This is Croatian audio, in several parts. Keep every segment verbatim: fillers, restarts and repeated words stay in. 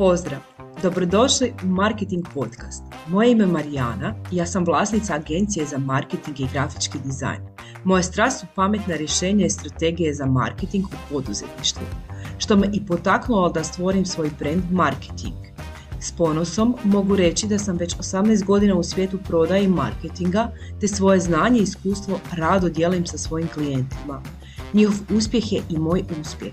Pozdrav! Dobrodošli u Marketing podcast. Moje ime je Marijana i ja sam vlasnica agencije za marketing i grafički dizajn. Moja strast su pametna rješenja i strategije za marketing u poduzetništvu, što me i potaknulo da stvorim svoj brand Markethink. S ponosom mogu reći da sam već osamnaest godina u svijetu prodaje i marketinga, te svoje znanje i iskustvo rado dijelim sa svojim klijentima. Njihov uspjeh je i moj uspjeh.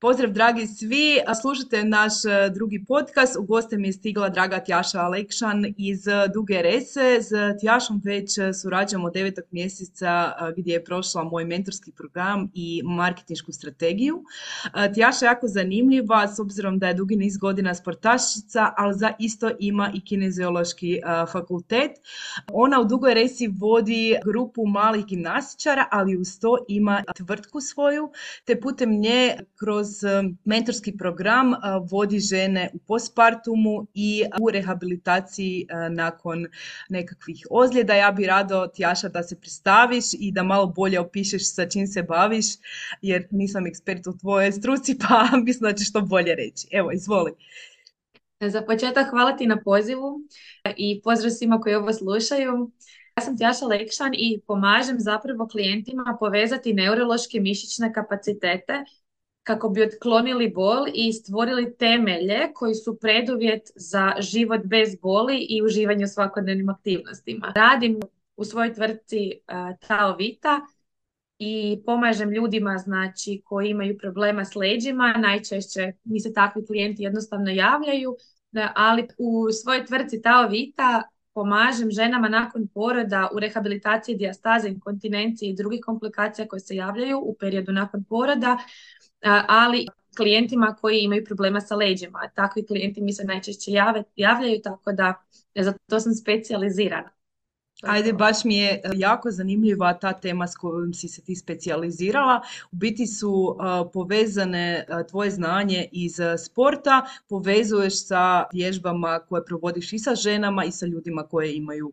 Pozdrav dragi svi, slušajte naš drugi podcast. U goste mi je stigla draga Tjaša Lekšan iz Duge Rese. S Tjašom već surađujemo od devetog mjeseca gdje je prošla moj mentorski program i marketinšku strategiju. Tjaša je jako zanimljiva s obzirom da je dugi niz godina sportašica, ali za isto ima i kineziološki fakultet. Ona u Dugoj Resi vodi grupu malih gimnastičara, ali uz to ima tvrtku svoju, te putem nje kroz mentorski program vodi žene u postpartumu i u rehabilitaciji nakon nekakvih ozljeda. Ja bi rado, Tjaša, da se predstaviš i da malo bolje opišeš sa čim se baviš, jer nisam ekspert u tvojoj struci, pa mislim da ćeš to bolje reći. Evo, izvoli. Za početak hvala ti na pozivu i pozdrav svima koji ovo slušaju. Ja sam Tjaša Lekšan i pomažem zapravo klijentima povezati neurološke mišićne kapacitete kako bi otklonili bol i stvorili temelje koji su preduvjet za život bez boli i uživanje u svakodnevnim aktivnostima. Radim u svojoj tvrtci uh, Tao Vita i pomažem ljudima znači, koji imaju problema s leđima. Najčešće mi se takvi klijenti jednostavno javljaju, ali u svojoj tvrtci Tao Vita pomažem ženama nakon poroda u rehabilitaciji dijastaze, inkontinencije i drugih komplikacija koje se javljaju u periodu nakon poroda, ali klijentima koji imaju problema sa leđima. Takvi klijenti mi se najčešće jave, javljaju, tako da za to sam specijalizirana. Ajde, baš mi je jako zanimljiva ta tema s kojom si se ti specijalizirala. U biti su povezane tvoje znanje iz sporta, povezuješ sa vježbama koje provodiš i sa ženama i sa ljudima koje imaju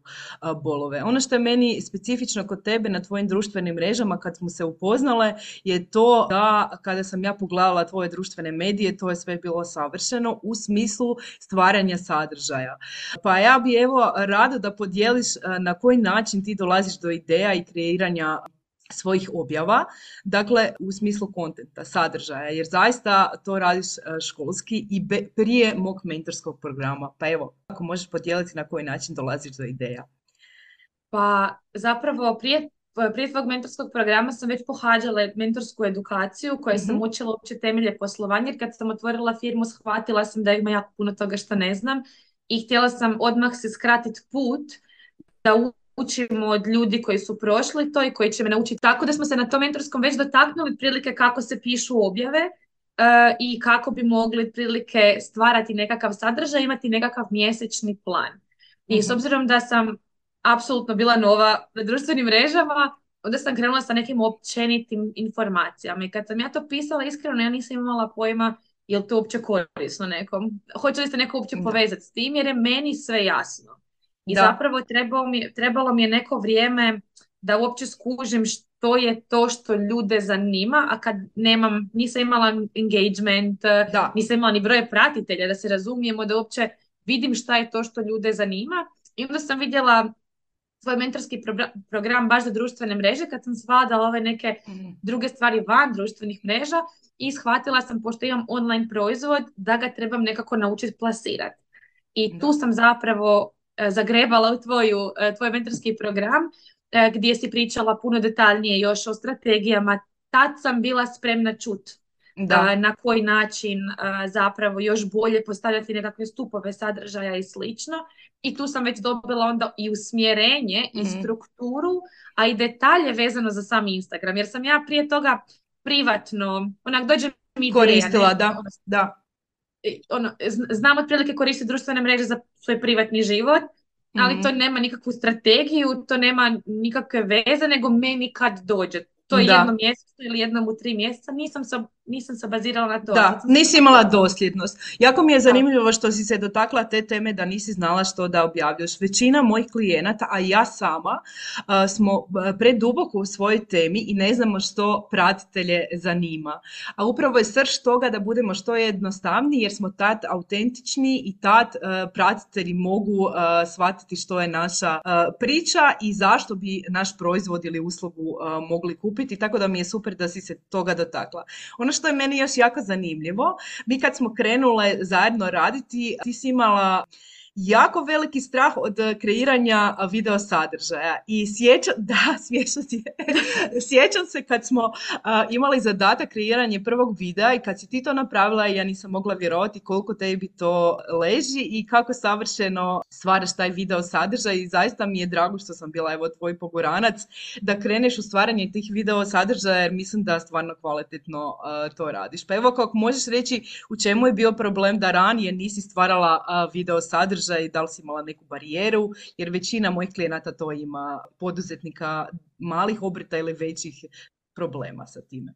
bolove. Ono što je meni specifično kod tebe na tvojim društvenim mrežama kad smo se upoznale je to da kada sam ja pogledala tvoje društvene medije, to je sve bilo savršeno u smislu stvaranja sadržaja. Pa ja bi evo rado da podijeliš na na koji način ti dolaziš do ideja i kreiranja svojih objava, dakle u smislu kontenta, sadržaja, jer zaista to radiš školski i be, prije mog mentorskog programa. Pa evo, ako možeš podijeliti na koji način dolaziš do ideja? Pa zapravo prije, prije tvog mentorskog programa sam već pohađala mentorsku edukaciju koju mm-hmm. sam učila uopće temelje poslovanja, jer kad sam otvorila firmu shvatila sam da ima jako puno toga što ne znam i htjela sam odmah se skratiti put da učimo od ljudi koji su prošli to i koji će me naučiti. Tako da smo se na tom mentorskom već dotaknuli prilike kako se pišu objave uh, i kako bi mogli prilike stvarati nekakav sadržaj, imati nekakav mjesečni plan. I mm-hmm. s obzirom da sam apsolutno bila nova na društvenim mrežama, onda sam krenula sa nekim općenitim informacijama. I kad sam ja to pisala, iskreno ja nisam imala pojma je li to uopće korisno nekom. Hoće li se neko uopće povezati s tim, jer je meni sve jasno. I da. zapravo trebalo mi, je, trebalo mi je neko vrijeme da uopće skužim što je to što ljude zanima, a kad nemam, nisam imala engagement, da. nisam imala ni broje pratitelja, da se razumijemo, da uopće vidim šta je to što ljude zanima. I onda sam vidjela svoj mentorski program baš za društvene mreže, kad sam svadala ove neke mm. druge stvari van društvenih mreža i shvatila sam, pošto imam online proizvod, da ga trebam nekako naučiti plasirati. I da. tu sam zapravo zagrebala u tvoju, tvoj mentorski program gdje si pričala puno detaljnije još o strategijama. Tad sam bila spremna čut da. na koji način zapravo još bolje postavljati nekakve stupove sadržaja i slično. I tu sam već dobila onda i usmjerenje mm-hmm. i strukturu, a i detalje vezano za sam Instagram. Jer sam ja prije toga privatno, onak dođe mi ideja. Koristila, ne, da, da. ono, znam otprilike koristiti društvene mreže za svoj privatni život, ali mm-hmm. to nema nikakvu strategiju, to nema nikakve veze, nego meni kad dođe. To je da. jedno mjesečno ili jednom u tri mjeseca, nisam se, nisam se bazirala na to. Da, nisi imala dosljednost. Jako mi je zanimljivo što si se dotakla te teme da nisi znala što da objavljaš. Većina mojih klijenata, a ja sama, smo preduboko u svojoj temi i ne znamo što pratitelje zanima. A upravo je srž toga da budemo što jednostavniji jer smo tad autentični i tad pratitelji mogu shvatiti što je naša priča i zašto bi naš proizvod ili uslugu mogli kupiti. Tako da mi je super da si se toga dotakla. Ono što je meni još jako zanimljivo, mi kad smo krenule zajedno raditi, ti si imala jako veliki strah od kreiranja video sadržaja i sjećam, da, smiješno ti je, sjećam se kad smo uh, imali zadatak kreiranje prvog videa i kad si ti to napravila ja nisam mogla vjerovati koliko tebi to leži i kako savršeno stvaraš taj video sadržaj i zaista mi je drago što sam bila evo tvoj poguranac da kreneš u stvaranje tih video sadržaja jer mislim da stvarno kvalitetno uh, to radiš. Pa evo kako možeš reći u čemu je bio problem da ranije nisi stvarala uh, video sadržaj i da li si imala neku barijeru, jer većina mojih klijenata to ima, poduzetnika malih obrta ili većih problema sa time.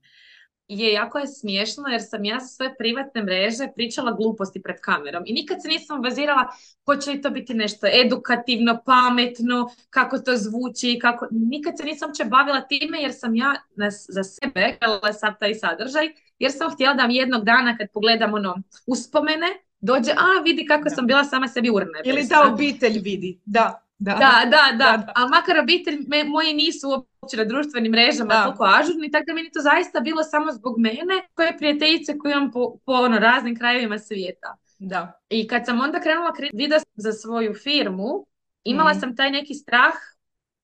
Je, jako je smiješno jer sam ja sve privatne mreže pričala gluposti pred kamerom i nikad se nisam bazirala hoće li to biti nešto edukativno, pametno, kako to zvuči, kako... nikad se nisam uopće bavila time jer sam ja za sebe gledala sam taj sadržaj jer sam htjela da mi jednog dana kad pogledam ono uspomene dođe, a vidi kako da. sam bila sama sebi urna. Ili da obitelj vidi, da. Da, da, da, da. da. ali makar obitelj, me, moji nisu uopće na društvenim mrežama da. toliko ažurni, tako da meni to zaista bilo samo zbog mene, koje prijateljice koje imam po, po ono, raznim krajevima svijeta. Da. I kad sam onda krenula video za svoju firmu, imala mm. sam taj neki strah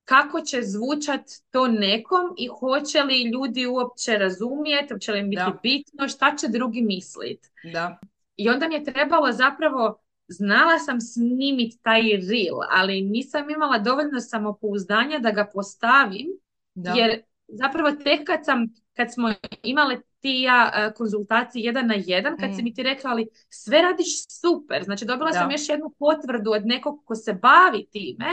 kako će zvučat to nekom i hoće li ljudi uopće razumjeti, hoće li im biti da. bitno, šta će drugi misliti. Da. I onda mi je trebalo zapravo, znala sam snimiti taj reel, ali nisam imala dovoljno samopouzdanja da ga postavim, da. jer zapravo tek kad, sam, kad smo imale ti ja konzultacije jedan na jedan, kad mm. si mi ti rekla, ali sve radiš super, znači dobila da. sam još jednu potvrdu od nekog ko se bavi time,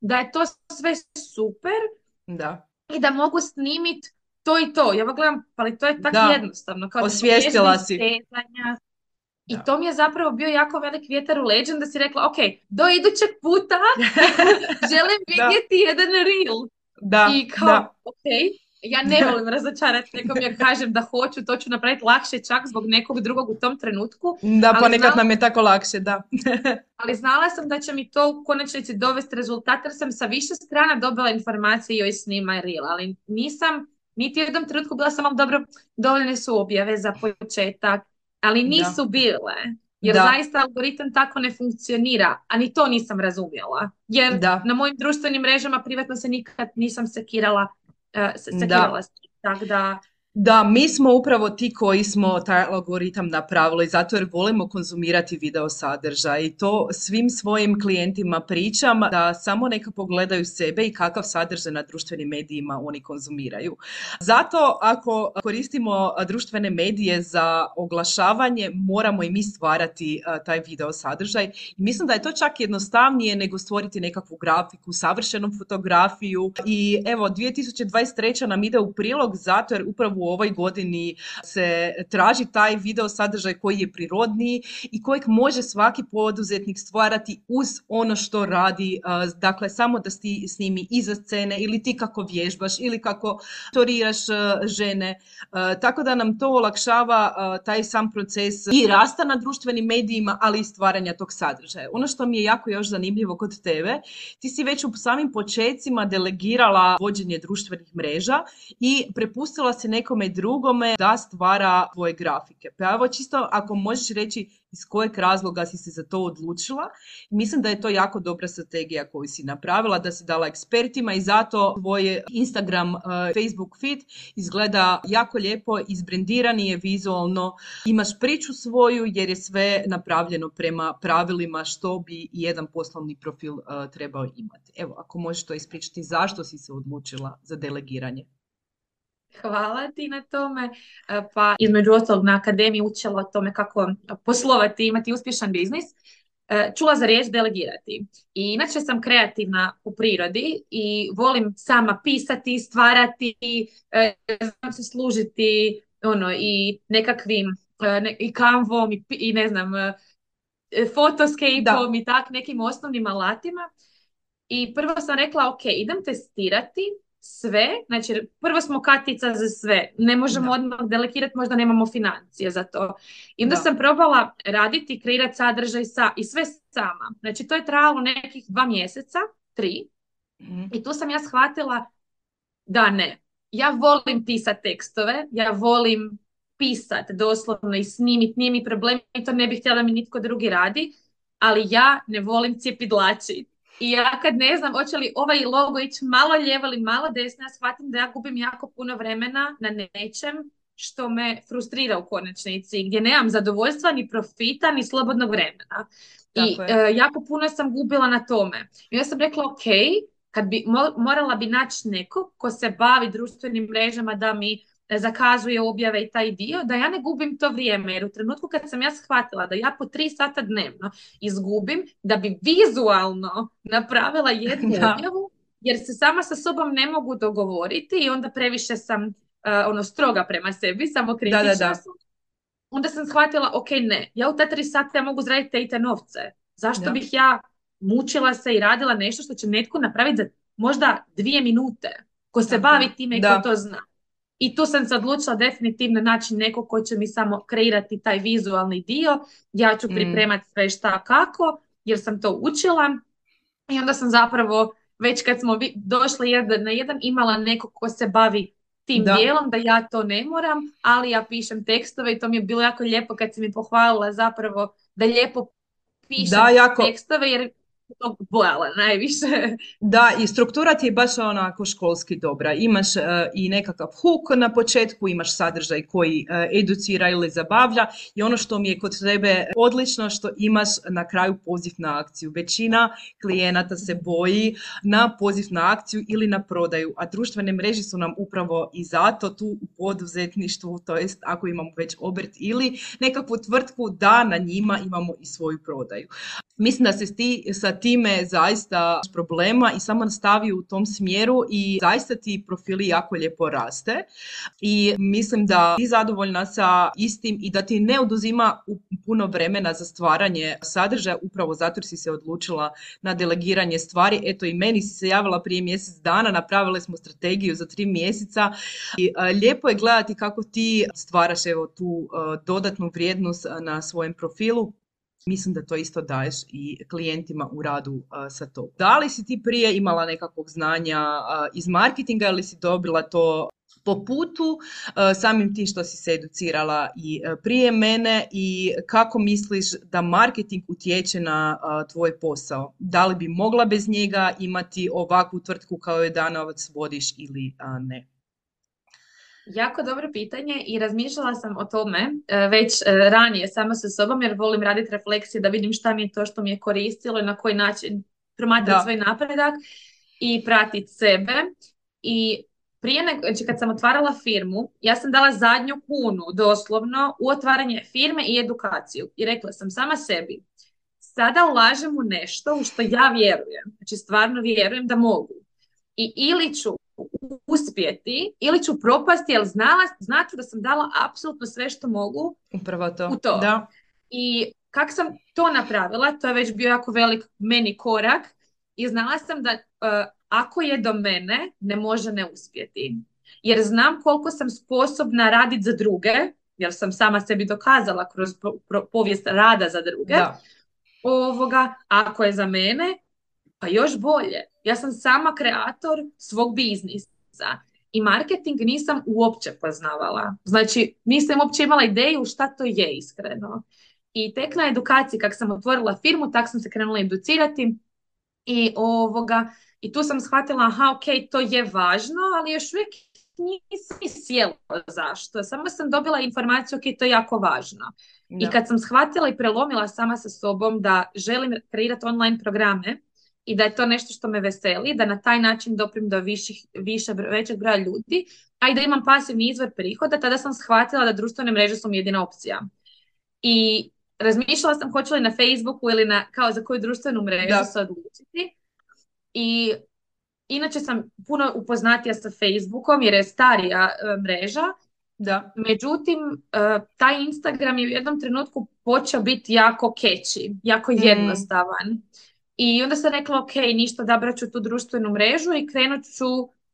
da je to sve super da. i da mogu snimiti to i to. Ja gledam, ali to je tako da. jednostavno. Kao osvijestila si. Stezanja, i to mi je zapravo bio jako velik vjetar u leđa da si rekla, ok, do idućeg puta želim vidjeti jedan reel. Da, I kao, da. ok, ja ne volim razočarati nekom jer kažem da hoću, to ću napraviti lakše čak zbog nekog drugog u tom trenutku. Da, ponekad znala, nam je tako lakše, da. ali znala sam da će mi to u konačnici dovesti rezultat jer sam sa više strana dobila informacije joj snima reel, ali nisam niti u jednom trenutku bila samo dobro, dovoljne su objave za početak. Ali nisu da. bile, jer da. zaista algoritam tako ne funkcionira, a ni to nisam razumjela. Jer da. na mojim društvenim mrežama privatno se nikad nisam sekirala, uh, sekirala. Tako da... Da, mi smo upravo ti koji smo taj algoritam napravili zato jer volimo konzumirati video sadržaj i to svim svojim klijentima pričam da samo neka pogledaju sebe i kakav sadržaj na društvenim medijima oni konzumiraju. Zato ako koristimo društvene medije za oglašavanje moramo i mi stvarati taj video sadržaj i mislim da je to čak jednostavnije nego stvoriti nekakvu grafiku, savršenu fotografiju i evo dvije tisuće dvadeset treća nam ide u prilog zato jer upravo u ovoj godini se traži taj video sadržaj koji je prirodniji i kojeg može svaki poduzetnik stvarati uz ono što radi. Dakle, samo da ti snimi iza scene ili ti kako vježbaš ili kako toriraš žene. Tako da nam to olakšava taj sam proces i rasta na društvenim medijima, ali i stvaranja tog sadržaja. Ono što mi je jako još zanimljivo kod tebe, ti si već u samim početcima delegirala vođenje društvenih mreža i prepustila se nekome drugome da stvara tvoje grafike. Pa evo čisto ako možeš reći iz kojeg razloga si se za to odlučila, mislim da je to jako dobra strategija koju si napravila, da si dala ekspertima i zato tvoj Instagram, Facebook feed izgleda jako lijepo, izbrendirani je vizualno, imaš priču svoju jer je sve napravljeno prema pravilima što bi jedan poslovni profil trebao imati. Evo, ako možeš to ispričati, zašto si se odlučila za delegiranje? Hvala ti na tome. Pa između ostalog na akademiji učila o tome kako poslovati i imati uspješan biznis. Čula za riječ delegirati. I inače sam kreativna u prirodi i volim sama pisati, stvarati, znam se služiti ono, i nekakvim i kanvom i, i ne znam fotoscapeom i tak nekim osnovnim alatima. I prvo sam rekla, ok, idem testirati sve, znači prvo smo katica za sve, ne možemo da. odmah delegirati, možda nemamo financije za to. I onda da. sam probala raditi, kreirati sadržaj sa, i sve sama. Znači to je trajalo nekih dva mjeseca, tri, mm-hmm. i tu sam ja shvatila da ne. Ja volim pisati tekstove, ja volim pisati doslovno i snimiti, nije mi problem, i to ne bih htjela da mi nitko drugi radi, ali ja ne volim cjepidlačiti. I ja kad ne znam hoće li ovaj logo ići malo lijevo ili malo desno, ja shvatim da ja gubim jako puno vremena na nečem što me frustrira u konačnici, gdje nemam zadovoljstva, ni profita, ni slobodnog vremena. I e, jako puno sam gubila na tome. I ja sam rekla, ok, kad bi, mo, morala bi naći nekog ko se bavi društvenim mrežama da mi zakazuje objave i taj dio, da ja ne gubim to vrijeme, jer u trenutku kad sam ja shvatila da ja po tri sata dnevno izgubim, da bi vizualno napravila jednu objavu, jer se sama sa sobom ne mogu dogovoriti i onda previše sam uh, ono, stroga prema sebi, samo kritična da, da, da. sam. Onda sam shvatila, ok, ne, ja u ta tri sata ja mogu zraditi te i te novce. Zašto da. bih ja mučila se i radila nešto što će netko napraviti za možda dvije minute, ko se da, bavi time i ko to zna. I tu sam se odlučila definitivno naći nekog koji će mi samo kreirati taj vizualni dio. Ja ću pripremati sve šta kako, jer sam to učila. I onda sam zapravo, već kad smo došli jedan na jedan, imala nekog ko se bavi tim da. dijelom, da ja to ne moram, ali ja pišem tekstove i to mi je bilo jako lijepo kad si mi pohvalila zapravo da lijepo pišem da, jako... tekstove, jer to bojala najviše. Da, i struktura ti je baš onako školski dobra. Imaš uh, i nekakav hook na početku, imaš sadržaj koji uh, educira ili zabavlja i ono što mi je kod tebe odlično što imaš na kraju poziv na akciju. Većina klijenata se boji na poziv na akciju ili na prodaju, a društvene mreže su nam upravo i zato tu u poduzetništvu, to jest ako imamo već obrt ili nekakvu tvrtku da na njima imamo i svoju prodaju. Mislim da se ti sa time zaista problema i samo nastavi u tom smjeru i zaista ti profili jako lijepo raste i mislim da ti zadovoljna sa istim i da ti ne oduzima puno vremena za stvaranje sadržaja, upravo zato jer si se odlučila na delegiranje stvari. Eto i meni si se javila prije mjesec dana, napravili smo strategiju za tri mjeseca i lijepo je gledati kako ti stvaraš evo tu dodatnu vrijednost na svojem profilu. Mislim da to isto daješ i klijentima u radu uh, sa to. Da li si ti prije imala nekakvog znanja uh, iz marketinga ili si dobila to po putu, uh, samim tim što si se educirala i uh, prije mene i kako misliš da marketing utječe na uh, tvoj posao? Da li bi mogla bez njega imati ovakvu tvrtku kao je danas vodiš ili uh, ne? Jako dobro pitanje i razmišljala sam o tome već ranije sama sa sobom jer volim raditi refleksije da vidim šta mi je to što mi je koristilo i na koji način promatrati svoj napredak i pratiti sebe. I prije nego, znači kad sam otvarala firmu, ja sam dala zadnju kunu doslovno u otvaranje firme i edukaciju i rekla sam sama sebi, sada ulažem u nešto u što ja vjerujem, znači stvarno vjerujem da mogu i ili ću uspjeti ili ću propasti jer znala, znači da sam dala apsolutno sve što mogu upravo to. u to. Da. I kako sam to napravila, to je već bio jako velik meni korak i znala sam da uh, ako je do mene ne može ne uspjeti. Jer znam koliko sam sposobna raditi za druge, jer sam sama sebi dokazala kroz pro, pro, povijest rada za druge. Da. Ovoga, ako je za mene, pa još bolje. Ja sam sama kreator svog biznisa i marketing nisam uopće poznavala. Znači, nisam uopće imala ideju šta to je iskreno. I tek na edukaciji, kako sam otvorila firmu, tak sam se krenula educirati i, ovoga, i tu sam shvatila, aha, ok, to je važno, ali još uvijek nisam sjela zašto. Samo sam dobila informaciju, ok, to je jako važno. Da. I kad sam shvatila i prelomila sama sa sobom da želim kreirati online programe, i da je to nešto što me veseli, da na taj način doprim do viših, više, većeg broja ljudi, a i da imam pasivni izvor prihoda, tada sam shvatila da društvene mreže su mi jedina opcija. I razmišljala sam hoću li na Facebooku ili na, kao za koju društvenu mrežu da. se odlučiti. I inače sam puno upoznatija sa Facebookom jer je starija uh, mreža. Da. Međutim, uh, taj Instagram je u jednom trenutku počeo biti jako catchy, jako jednostavan. Mm. I onda sam rekla, ok, ništa, odabrat ću tu društvenu mrežu i krenut ću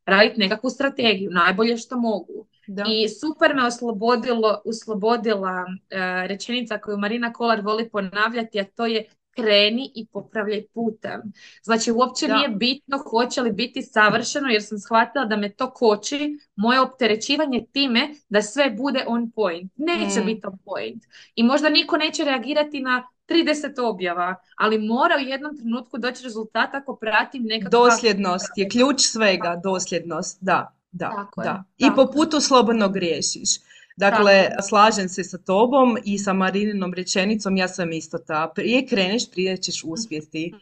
raditi nekakvu strategiju, najbolje što mogu. Da. I super me oslobodilo, oslobodila uh, rečenica koju Marina Kolar voli ponavljati, a to je kreni i popravljaj putem. Znači, uopće da. nije bitno hoće li biti savršeno, jer sam shvatila da me to koči, moje opterećivanje time da sve bude on point. Neće mm. biti on point. I možda niko neće reagirati na trideset objava, ali mora u jednom trenutku doći rezultat ako pratim nekakvu... Dosljednost je ključ svega, dosljednost, da. Da, tako da. Je, i po putu slobodno griješiš. Dakle, tako. slažem se sa tobom i sa Marininom rečenicom, ja sam isto ta. Prije kreneš, prije ćeš uspjeti.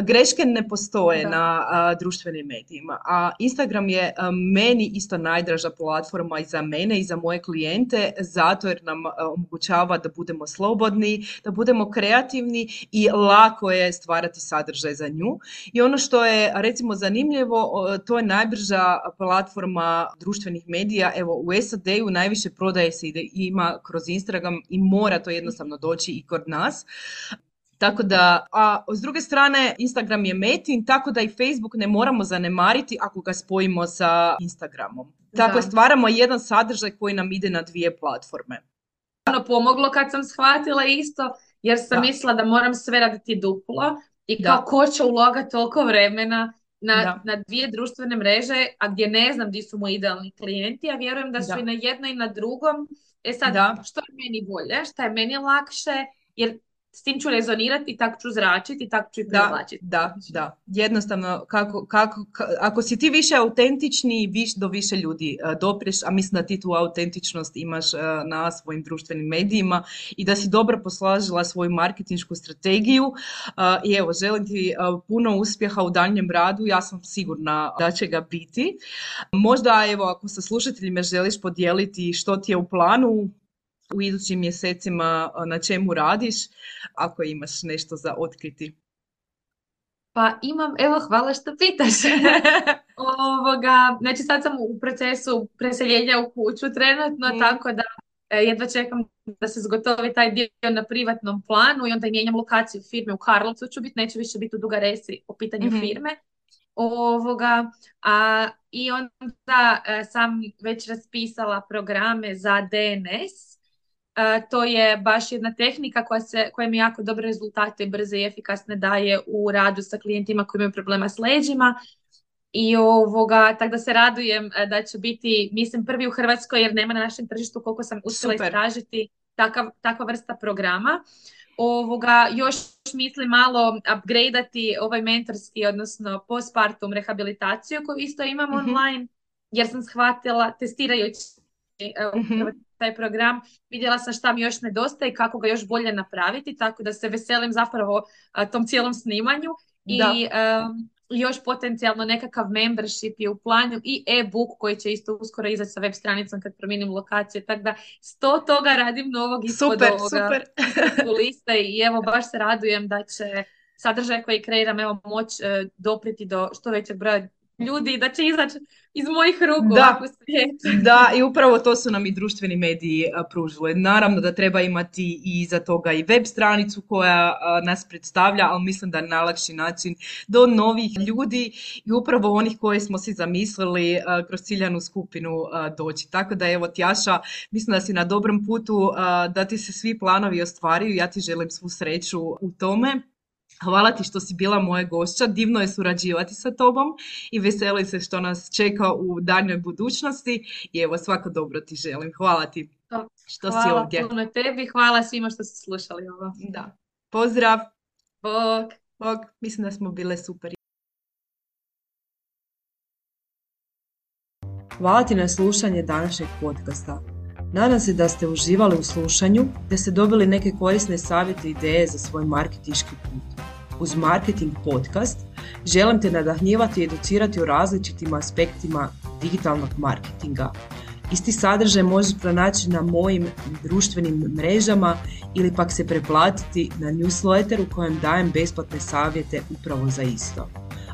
Greške ne postoje da. na a, društvenim medijima. A Instagram je a, meni isto najdraža platforma i za mene i za moje klijente, zato jer nam a, omogućava da budemo slobodni, da budemo kreativni i lako je stvarati sadržaj za nju. I ono što je, recimo, zanimljivo, to je najbrža platforma društvenih medija. Evo, u S A D-u najviše prodaje se i ima kroz Instagram i mora to jednostavno doći i kod nas. Tako da, a s druge strane, Instagram je metin, tako da i Facebook ne moramo zanemariti ako ga spojimo sa Instagramom. Tako da. stvaramo jedan sadržaj koji nam ide na dvije platforme. Ono pomoglo kad sam shvatila isto, jer sam da. mislila da moram sve raditi duplo i kao da. ko će uloga toliko vremena Na, na dvije društvene mreže, a gdje ne znam gdje su moji idealni klijenti, a vjerujem da su da. i na jednom i na drugom. E sad, da. što je meni bolje, šta je meni lakše, jer s tim ću rezonirati i tako ću zračiti i tako ću i privlačiti. Da, da, da. Jednostavno, kako, kako, ako si ti više autentični, viš, do više ljudi dopreš, a mislim da ti tu autentičnost imaš na svojim društvenim medijima i da si dobro poslažila svoju marketinšku strategiju. I evo, želim ti puno uspjeha u daljnjem radu, ja sam sigurna da će ga biti. Možda, evo, ako sa slušateljima želiš podijeliti što ti je u planu u idućim mjesecima, na čemu radiš, ako imaš nešto za otkriti? Pa imam, evo, hvala što pitaš. Ovoga, znači sad sam u procesu preseljenja u kuću trenutno, mm. tako da e, jedva čekam da se zgotovi taj dio na privatnom planu i onda mijenjam lokaciju firme u Karlovcu, ću biti, neće više biti u Duga Resi po pitanju mm-hmm. firme. Ovoga, a, i onda e, sam već raspisala programe za D N S. E, to je baš jedna tehnika koja, se, koja mi jako dobre rezultate, brze i efikasne daje u radu sa klijentima koji imaju problema s leđima. I ovoga, tako da se radujem da će biti, mislim, prvi u Hrvatskoj, jer nema na našem tržištu, koliko sam uspjela istražiti, takav, takva vrsta programa. Ovoga, još mislim malo upgradeati ovaj mentorski, odnosno postpartum rehabilitaciju koju isto imam mm-hmm. online, jer sam shvatila testirajući mm-hmm. taj program, vidjela sam šta mi još nedostaje i kako ga još bolje napraviti, tako da se veselim zapravo a, tom cijelom snimanju i um, još potencijalno nekakav membership je u planu i e-book koji će isto uskoro izaći sa web stranicom kad promijenim lokaciju, tako da sto toga radim novog ispod super, ovoga super. liste i evo baš se radujem da će sadržaj koji kreiram evo moći e, dopriti do što većeg broja ljudi, da će izaći iz mojih ruku. Da, da, i upravo to su nam i društveni mediji pružili. Naravno da treba imati i iza toga i web stranicu koja nas predstavlja, ali mislim da je najlakši način do novih ljudi i upravo onih koje smo si zamislili kroz ciljanu skupinu doći. Tako da evo, Tjaša, mislim da si na dobrom putu, da ti se svi planovi ostvaraju, ja ti želim svu sreću u tome. Hvala ti što si bila moja gošća, divno je surađivati sa tobom i veseli se što nas čeka u daljnjoj budućnosti i evo, svako dobro ti želim. Hvala ti što hvala si ovdje. Hvala puno tebi, hvala svima što su slušali ovo. Da. Pozdrav! Bog! Bog! Mislim da smo bile super. Hvala ti na slušanje današnjeg podcasta. Nadam se da ste uživali u slušanju, da ste dobili neke korisne savjete i ideje za svoj marketinški put. uz Marketing podcast želim te nadahnjivati i educirati o različitim aspektima digitalnog marketinga. Isti sadržaj možeš pronaći na mojim društvenim mrežama ili pak se preplatiti na newsletter u kojem dajem besplatne savjete upravo za isto.